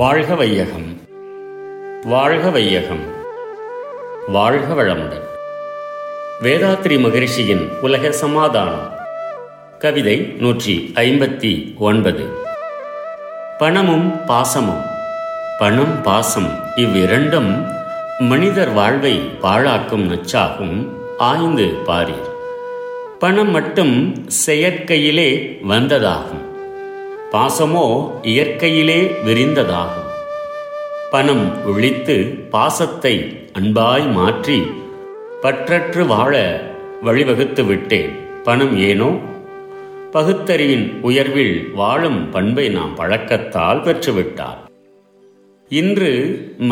வாழ்க வையகம், வாழ்க வையகம், வாழ்க வளமுடன். வேதாத்ரி மகரிஷியின் உலக சமாதானம். கவிதை 159. பணமும் பாசமும். பணம், பாசம் இவ்விரண்டும் மனிதர் வாழ்வை பாழாக்கும் நச்சாகும், ஆய்ந்து பாரீர். பணம் மட்டும் செயற்கையிலே வந்ததாகும், பாசமோ இயற்கையிலே விரிந்ததாகும். பணம் ஒழித்து பாசத்தை அன்பாய் மாற்றி பற்றற்று வாழ வழிவகுத்து விட்டேன். பணம் ஏனோ பகுத்தறிவின் உயர்வில் வாழும் பண்பை நாம் பழக்கத்தால் பெற்றுவிட்டார். இன்று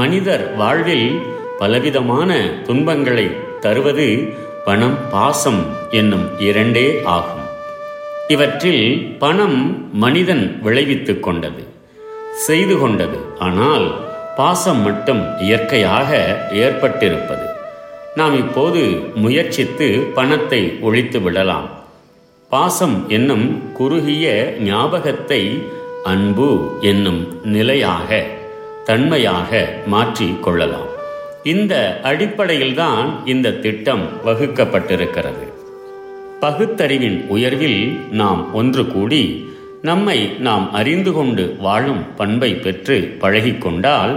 மனிதர் வாழ்வில் பலவிதமான துன்பங்களை தருவது பணம், பாசம் என்னும் இரண்டே ஆகும். இவற்றில் பணம் மனிதன் விளைவித்து கொண்டது, செய்து கொண்டது. ஆனால் பாசம் மட்டும் இயற்கையாக ஏற்பட்டிருப்பது. நாம் இப்போது முயற்சித்து பணத்தை ஒழித்து விடலாம். பாசம் என்னும் குறுகிய ஞாபகத்தை அன்பு என்னும் நிலையாக, தன்மையாக மாற்றி கொள்ளலாம். இந்த அடிப்படையில்தான் இந்த திட்டம் வகுக்கப்பட்டிருக்கிறது. பகுத்தறிவின் உயர்வில் நாம் ஒன்று கூடி நம்மை நாம் அறிந்து கொண்டு வாழும் பண்பை பெற்று பழகிக்கொண்டால்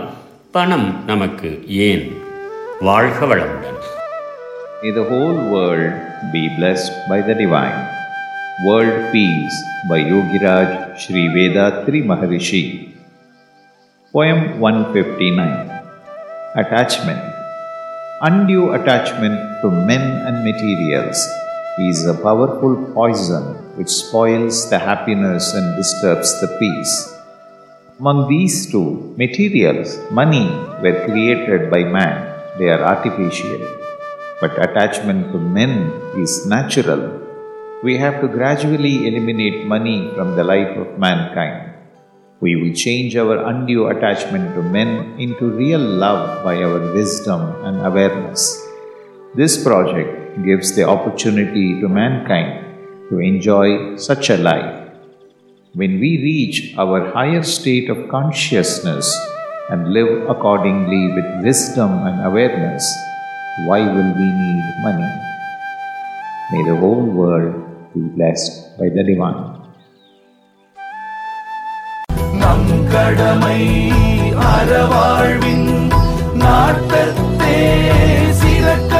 பணம் நமக்கு ஏன்? வாழ்க வளமுடன். May the whole world be blessed by the Divine World Peace by Yogiraj Shri Vedaathri Maharishi. Poem 159. Attachment. Undue attachment to men and materials is a powerful poison which spoils the happiness and disturbs the peace. Among these two, materials, money, were created by man. They are artificial. But attachment to men is natural. We have to gradually eliminate money from the life of mankind. We will change our undue attachment to men into real love by our wisdom and awareness. This project gives the opportunity to mankind to enjoy such a life. When we reach our higher state of consciousness and live accordingly with wisdom and awareness, why will we need money? May the whole world be blessed by the Divine. Nam kadamai aravalvin naattathe sirat